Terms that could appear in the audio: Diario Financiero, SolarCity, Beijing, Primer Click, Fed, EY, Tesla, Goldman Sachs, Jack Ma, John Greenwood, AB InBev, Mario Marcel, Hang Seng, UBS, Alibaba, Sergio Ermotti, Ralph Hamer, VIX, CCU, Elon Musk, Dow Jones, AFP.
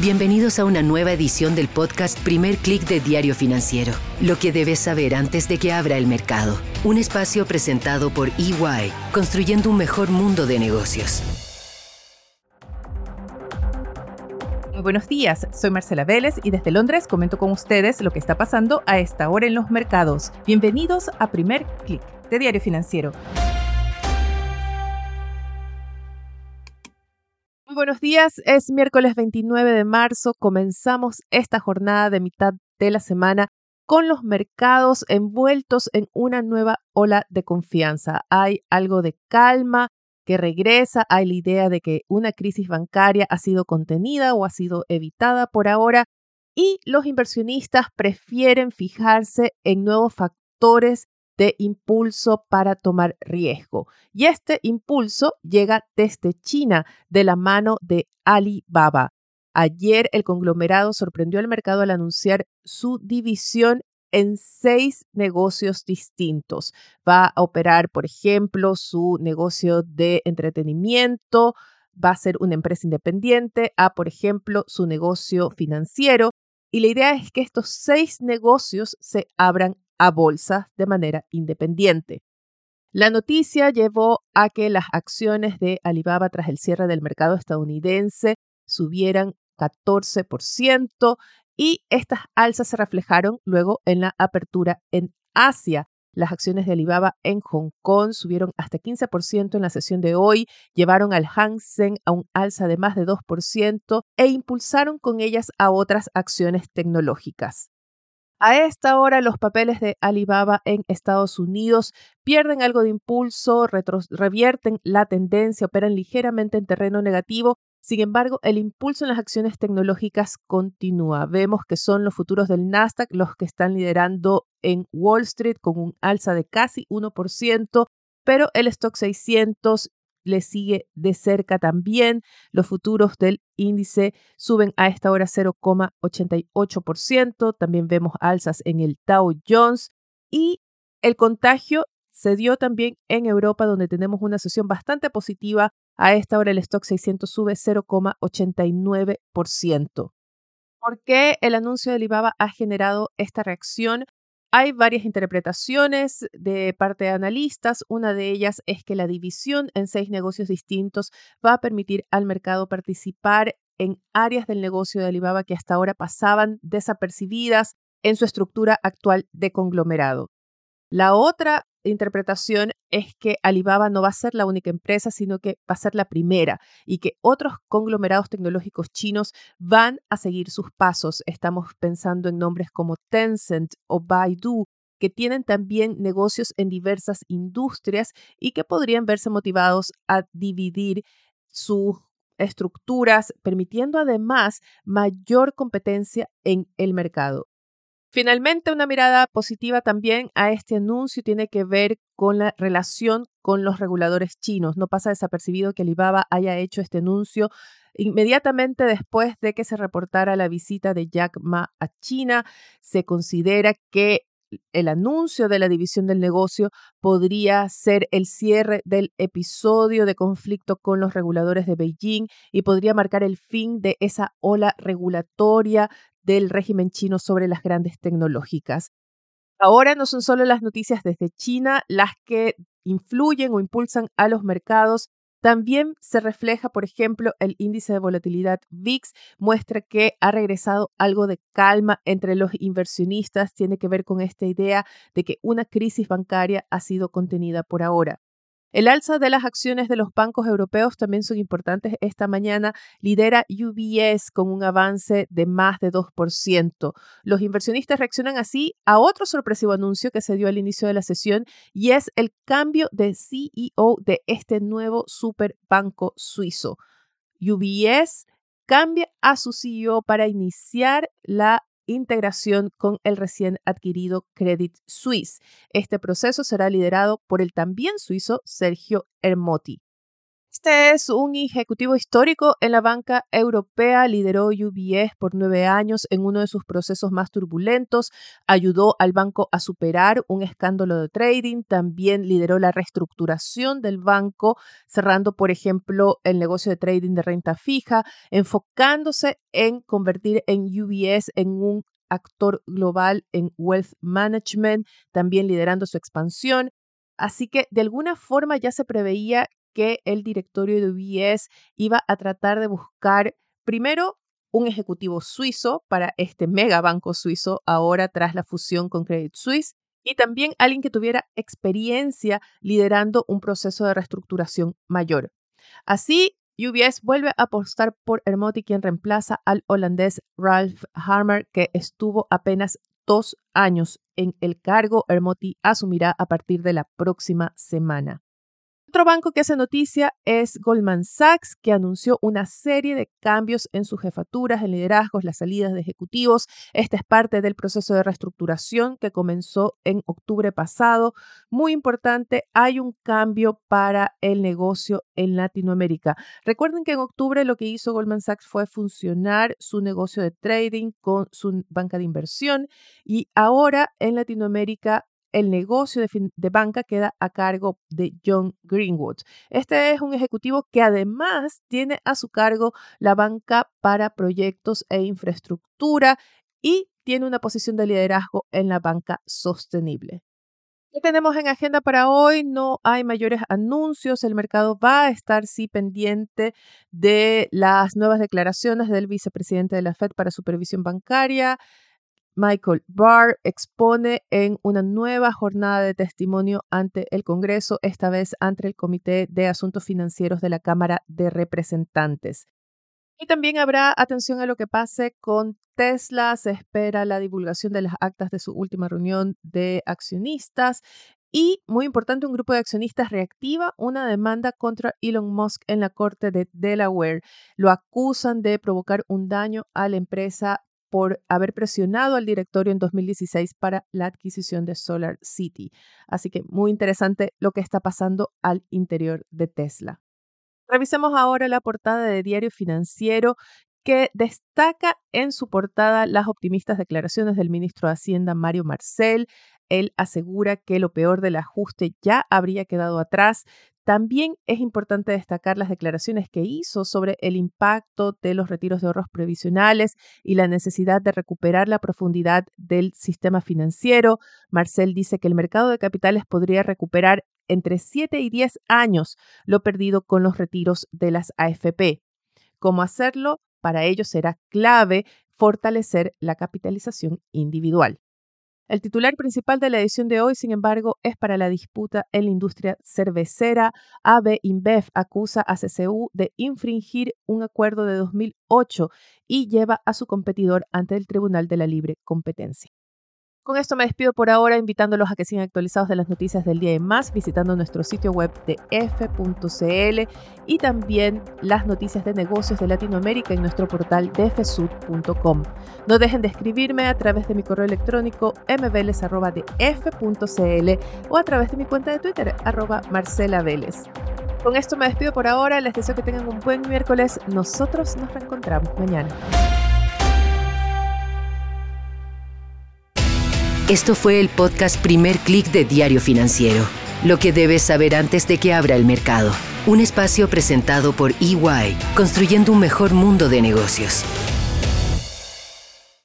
Bienvenidos a una nueva edición del podcast Primer Click de Diario Financiero. Lo que debes saber antes de que abra el mercado. Un espacio presentado por EY, construyendo un mejor mundo de negocios. Muy buenos días, soy Marcela Vélez y desde Londres comento con ustedes lo que está pasando a esta hora en los mercados. Bienvenidos a Primer Click de Diario Financiero. Buenos días, es miércoles 29 de marzo, comenzamos esta jornada de mitad de la semana con los mercados envueltos en una nueva ola de confianza. Hay algo de calma que regresa, hay la idea de que una crisis bancaria ha sido contenida o ha sido evitada por ahora y los inversionistas prefieren fijarse en nuevos factores de impulso para tomar riesgo. Y este impulso llega desde China, de la mano de Alibaba. Ayer el conglomerado sorprendió al mercado al anunciar su división en 6 negocios distintos. Va a operar, por ejemplo, su negocio de entretenimiento, va a ser una empresa independiente, a, por ejemplo, su negocio financiero. Y la idea es que estos 6 negocios se abran a bolsas de manera independiente. La noticia llevó a que las acciones de Alibaba tras el cierre del mercado estadounidense subieran 14% y estas alzas se reflejaron luego en la apertura en Asia. Las acciones de Alibaba en Hong Kong subieron hasta 15% en la sesión de hoy, llevaron al Hang Seng a un alza de más de 2% e impulsaron con ellas a otras acciones tecnológicas. A esta hora, los papeles de Alibaba en Estados Unidos pierden algo de impulso, revierten la tendencia, operan ligeramente en terreno negativo. Sin embargo, el impulso en las acciones tecnológicas continúa. Vemos que son los futuros del Nasdaq los que están liderando en Wall Street con un alza de casi 1%, pero el Stock 600 le sigue de cerca también. Los futuros del índice suben a esta hora 0,88%. También vemos alzas en el Dow Jones. Y el contagio se dio también en Europa, donde tenemos una sesión bastante positiva. A esta hora el Stock 600 sube 0,89%. ¿Por qué el anuncio de Alibaba ha generado esta reacción? Hay varias interpretaciones de parte de analistas. Una de ellas es que la división en 6 negocios distintos va a permitir al mercado participar en áreas del negocio de Alibaba que hasta ahora pasaban desapercibidas en su estructura actual de conglomerado. La otra interpretación es que Alibaba no va a ser la única empresa, sino que va a ser la primera y que otros conglomerados tecnológicos chinos van a seguir sus pasos. Estamos pensando en nombres como Tencent o Baidu, que tienen también negocios en diversas industrias y que podrían verse motivados a dividir sus estructuras, permitiendo además mayor competencia en el mercado. Finalmente, una mirada positiva también a este anuncio tiene que ver con la relación con los reguladores chinos. No pasa desapercibido que Alibaba haya hecho este anuncio inmediatamente después de que se reportara la visita de Jack Ma a China. Se considera que el anuncio de la división del negocio podría ser el cierre del episodio de conflicto con los reguladores de Beijing y podría marcar el fin de esa ola regulatoria del régimen chino sobre las grandes tecnológicas. Ahora no son solo las noticias desde China las que influyen o impulsan a los mercados. También se refleja, por ejemplo, el índice de volatilidad VIX, muestra que ha regresado algo de calma entre los inversionistas. Tiene que ver con esta idea de que una crisis bancaria ha sido contenida por ahora. El alza de las acciones de los bancos europeos también son importantes esta mañana. Lidera UBS con un avance de más de 2%. Los inversionistas reaccionan así a otro sorpresivo anuncio que se dio al inicio de la sesión y es el cambio de CEO de este nuevo superbanco suizo. UBS cambia a su CEO para iniciar la integración con el recién adquirido Credit Suisse. Este proceso será liderado por el también suizo Sergio Ermotti. Este es un ejecutivo histórico en la banca europea, lideró UBS por 9 años en uno de sus procesos más turbulentos, ayudó al banco a superar un escándalo de trading, también lideró la reestructuración del banco, cerrando, por ejemplo, el negocio de trading de renta fija, enfocándose en convertir en UBS en un actor global en wealth management, también liderando su expansión. Así que de alguna forma ya se preveía que el directorio de UBS iba a tratar de buscar primero un ejecutivo suizo para este mega banco suizo ahora tras la fusión con Credit Suisse y también alguien que tuviera experiencia liderando un proceso de reestructuración mayor. Así, UBS vuelve a apostar por Ermotti, quien reemplaza al holandés Ralph Hamer, que estuvo apenas 2 años en el cargo. Ermotti asumirá a partir de la próxima semana. Otro banco que hace noticia es Goldman Sachs, que anunció una serie de cambios en sus jefaturas, en liderazgos, las salidas de ejecutivos. Esta es parte del proceso de reestructuración que comenzó en octubre pasado. Muy importante, hay un cambio para el negocio en Latinoamérica. Recuerden que en octubre lo que hizo Goldman Sachs fue fusionar su negocio de trading con su banca de inversión y ahora en Latinoamérica el negocio de banca queda a cargo de John Greenwood. Este es un ejecutivo que además tiene a su cargo la banca para proyectos e infraestructura y tiene una posición de liderazgo en la banca sostenible. ¿Qué tenemos en agenda para hoy? No hay mayores anuncios. El mercado va a estar sí pendiente de las nuevas declaraciones del vicepresidente de la Fed para supervisión bancaria. Michael Barr expone en una nueva jornada de testimonio ante el Congreso, esta vez ante el Comité de Asuntos Financieros de la Cámara de Representantes. Y también habrá atención a lo que pase con Tesla. Se espera la divulgación de las actas de su última reunión de accionistas. Y, muy importante, un grupo de accionistas reactiva una demanda contra Elon Musk en la Corte de Delaware. Lo acusan de provocar un daño a la empresa por haber presionado al directorio en 2016 para la adquisición de SolarCity. Así que muy interesante lo que está pasando al interior de Tesla. Revisemos ahora la portada de Diario Financiero, que destaca en su portada las optimistas declaraciones del ministro de Hacienda, Mario Marcel. Él asegura que lo peor del ajuste ya habría quedado atrás. También es importante destacar las declaraciones que hizo sobre el impacto de los retiros de ahorros previsionales y la necesidad de recuperar la profundidad del sistema financiero. Marcel dice que el mercado de capitales podría recuperar entre 7 y 10 años lo perdido con los retiros de las AFP. ¿Cómo hacerlo? Para ello será clave fortalecer la capitalización individual. El titular principal de la edición de hoy, sin embargo, es para la disputa en la industria cervecera. AB InBev acusa a CCU de infringir un acuerdo de 2008 y lleva a su competidor ante el Tribunal de la Libre Competencia. Con esto me despido por ahora, invitándolos a que sigan actualizados de las noticias del día y más, visitando nuestro sitio web de f.cl y también las noticias de negocios de Latinoamérica en nuestro portal dfsud.com. No dejen de escribirme a través de mi correo electrónico mveles@df.cl o a través de mi cuenta de Twitter @marcelavelez. Con esto me despido por ahora, les deseo que tengan un buen miércoles. Nosotros nos reencontramos mañana. Esto fue el podcast Primer Click de Diario Financiero. Lo que debes saber antes de que abra el mercado. Un espacio presentado por EY, construyendo un mejor mundo de negocios.